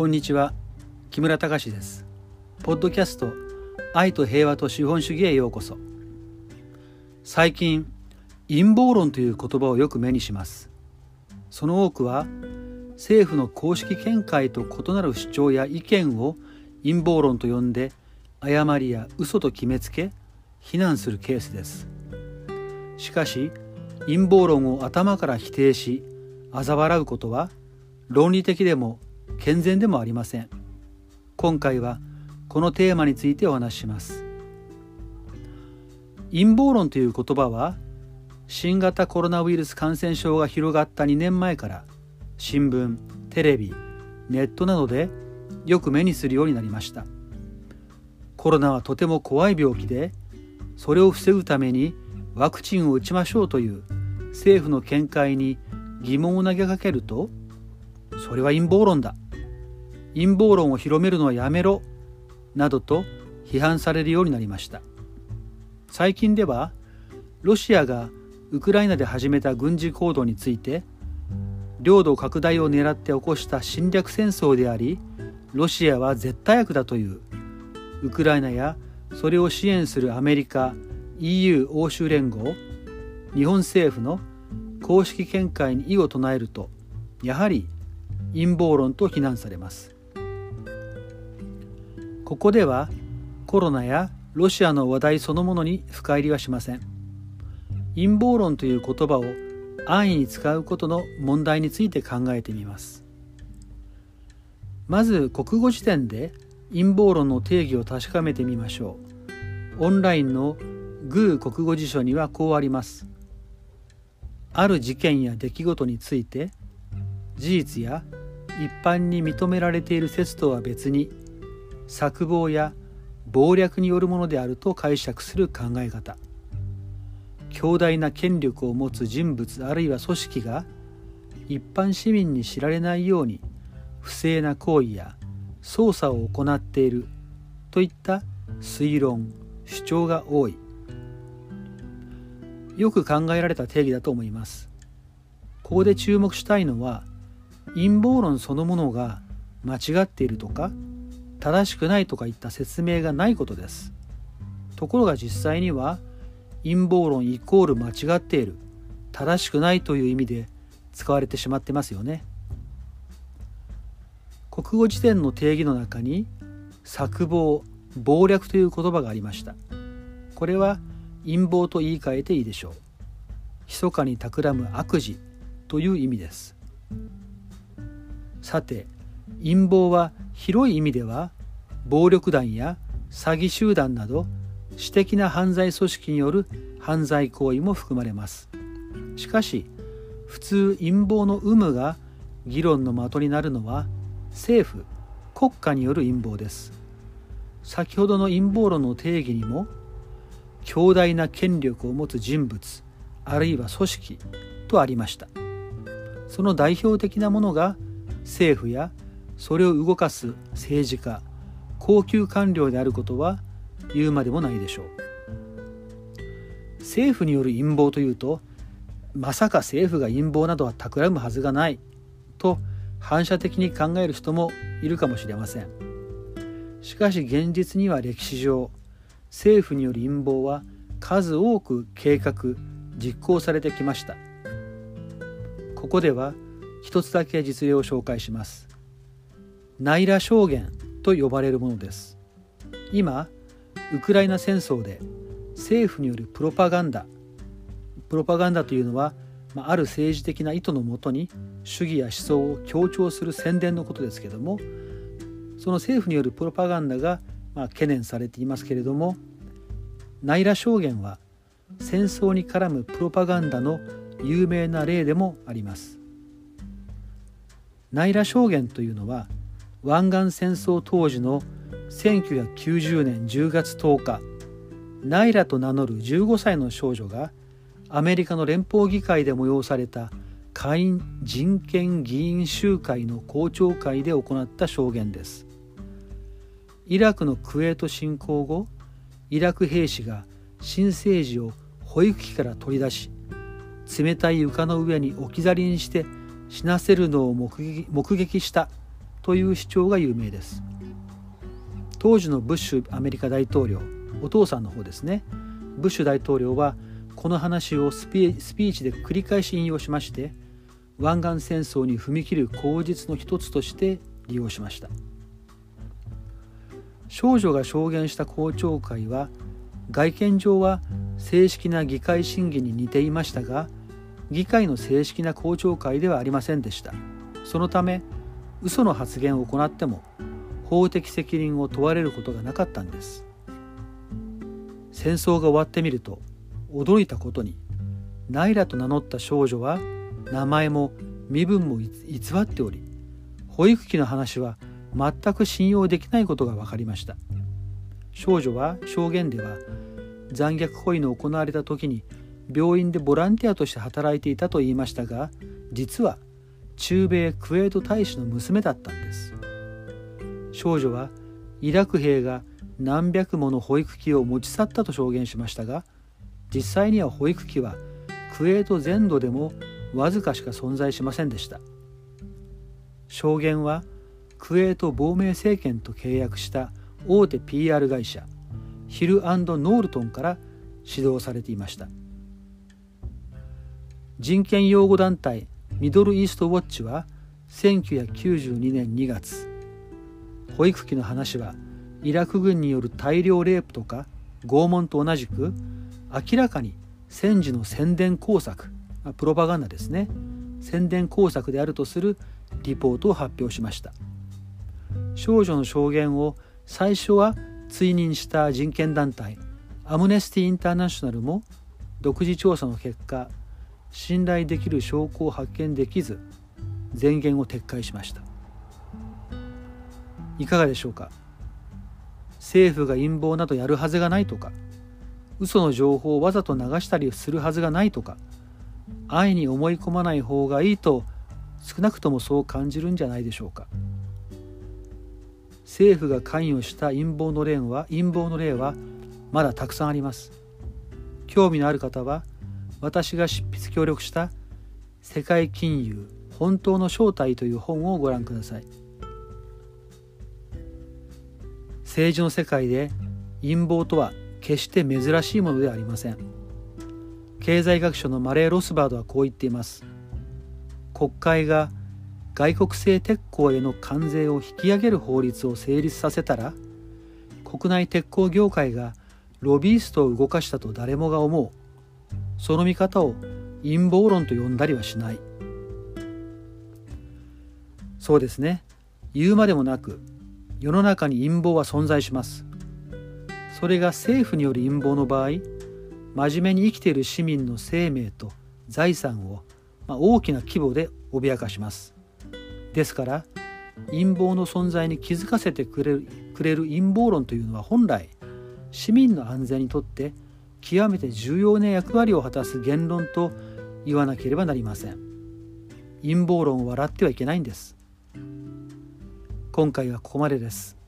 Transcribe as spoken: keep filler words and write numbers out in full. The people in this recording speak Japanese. こんにちは、木村隆です。ポッドキャスト愛と平和と資本主義へようこそ。最近、陰謀論という言葉をよく目にします。その多くは政府の公式見解と異なる主張や意見を陰謀論と呼んで、誤りや嘘と決めつけ非難するケースです。しかし、陰謀論を頭から否定し嘲笑うことは論理的でも健全でもありません。今回はこのテーマについてお話しします。陰謀論という言葉は、新型コロナウイルス感染症が広がったにねんまえから新聞、テレビ、ネットなどでよく目にするようになりました。コロナはとても怖い病気で、それを防ぐためにワクチンを打ちましょうという政府の見解に疑問を投げかけると、それは陰謀論だ、陰謀論を広めるのはやめろなどと批判されるようになりました。最近では、ロシアがウクライナで始めた軍事行動について、領土拡大を狙って起こした侵略戦争であり、ロシアは絶対悪だというウクライナやそれを支援するアメリカ、イーユー 欧州連合、日本政府の公式見解に異を唱えると、やはり陰謀論と非難されます。ここではコロナやロシアの話題そのものに深入りはしません。陰謀論という言葉を安易に使うことの問題について考えてみます。まず、国語辞典で陰謀論の定義を確かめてみましょう。オンラインのグー国語辞書にはこうあります。ある事件や出来事について、事実や一般に認められている説とは別に、策謀や謀略によるものであると解釈する考え方。強大な権力を持つ人物あるいは組織が、一般市民に知られないように不正な行為や捜査を行っているといった推論・主張が多い。よく考えられた定義だと思います。ここで注目したいのは、陰謀論そのものが間違っているとか正しくないとかいった説明がないことです。ところが実際には、陰謀論イコール間違っている、正しくないという意味で使われてしまってますよね。国語辞典の定義の中に、策謀・謀略という言葉がありました。これは陰謀と言い換えていいでしょう。密かに企む悪事という意味です。さて、陰謀は広い意味では、暴力団や詐欺集団など私的な犯罪組織による犯罪行為も含まれます。しかし、普通陰謀の有無が議論の的になるのは、政府・国家による陰謀です。先ほどの陰謀論の定義にも、強大な権力を持つ人物あるいは組織とありました。その代表的なものが、政府やそれを動かす政治家、高級官僚であることは言うまでもないでしょう。政府による陰謀というと、まさか政府が陰謀などは企むはずがないと反射的に考える人もいるかもしれません。しかし現実には、歴史上政府による陰謀は数多く計画・実行されてきました。ここでは一つだけ実例を紹介します。ナイラ証言と呼ばれるものです。今、ウクライナ戦争で政府によるプロパガンダプロパガンダというのは、ある政治的な意図のもとに主義や思想を強調する宣伝のことですけども、その政府によるプロパガンダが懸念されていますけれども、ナイラ証言は戦争に絡むプロパガンダの有名な例でもあります。ナイラ証言というのは、湾岸戦争当時のせんきゅうひゃくきゅうじゅうねんじゅうがつとおか、ナイラと名乗るじゅうごさいの少女がアメリカの連邦議会で催された下院人権議員集会の公聴会で行った証言です。イラクのクウェート侵攻後、イラク兵士が新生児を保育器から取り出し、冷たい床の上に置き去りにして死なせるのを目撃したという主張が有名です。当時のブッシュアメリカ大統領、お父さんの方ですね、ブッシュ大統領はこの話をスピ、スピーチで繰り返し引用しまして、湾岸戦争に踏み切る口実の一つとして利用しました。少女が証言した公聴会は外見上は正式な議会審議に似ていましたが、議会の正式な公聴会ではありませんでした。そのため嘘の発言を行っても法的責任を問われることがなかったんです。戦争が終わってみると驚いたことに、ナイラと名乗った少女は名前も身分も偽っており、保育器の話は全く信用できないことが分かりました。少女は証言では残虐行為の行われた時に病院でボランティアとして働いていたと言いましたが、実は駐米クウェート大使の娘だったんです。少女はイラク兵が何百もの保育器を持ち去ったと証言しましたが、実際には保育器はクウェート全土でもわずかしか存在しませんでした。証言はクウェート亡命政権と契約した大手 ピーアール 会社ヒル&ノールトンから指導されていました。人権擁護団体ミドルイーストウォッチはせんきゅうひゃくきゅうじゅうにねんにがつ、保育器の話はイラク軍による大量レイプとか拷問と同じく明らかに戦時の宣伝工作、プロパガンダですね、宣伝工作であるとするリポートを発表しました。少女の証言を最初は追認した人権団体アムネスティ・インターナショナルも独自調査の結果、信頼できる証拠を発見できず前言を撤回しました。いかがでしょうか。政府が陰謀などやるはずがないとか、嘘の情報をわざと流したりするはずがないとか、安易に思い込まない方がいいと、少なくともそう感じるんじゃないでしょうか。政府が関与した陰謀の例は、陰謀の例はまだたくさんあります。興味のある方は、私が執筆協力した世界金融本当の正体という本をご覧ください。政治の世界で陰謀とは決して珍しいものではありません。経済学者のマレー・ロスバードはこう言っています。国会が外国製鉄鋼への関税を引き上げる法律を成立させたら、国内鉄鋼業界がロビーストを動かしたと誰もが思う。その見方を陰謀論と呼んだりはしない。そうですね。言うまでもなく、世の中に陰謀は存在します。それが政府による陰謀の場合、真面目に生きている市民の生命と財産を大きな規模で脅かします。ですから、陰謀の存在に気づかせてくれる、くれる陰謀論というのは本来、市民の安全にとって極めて重要な役割を果たす言論と言わなければなりません。陰謀論を笑ってはいけないんです。今回はここまでです。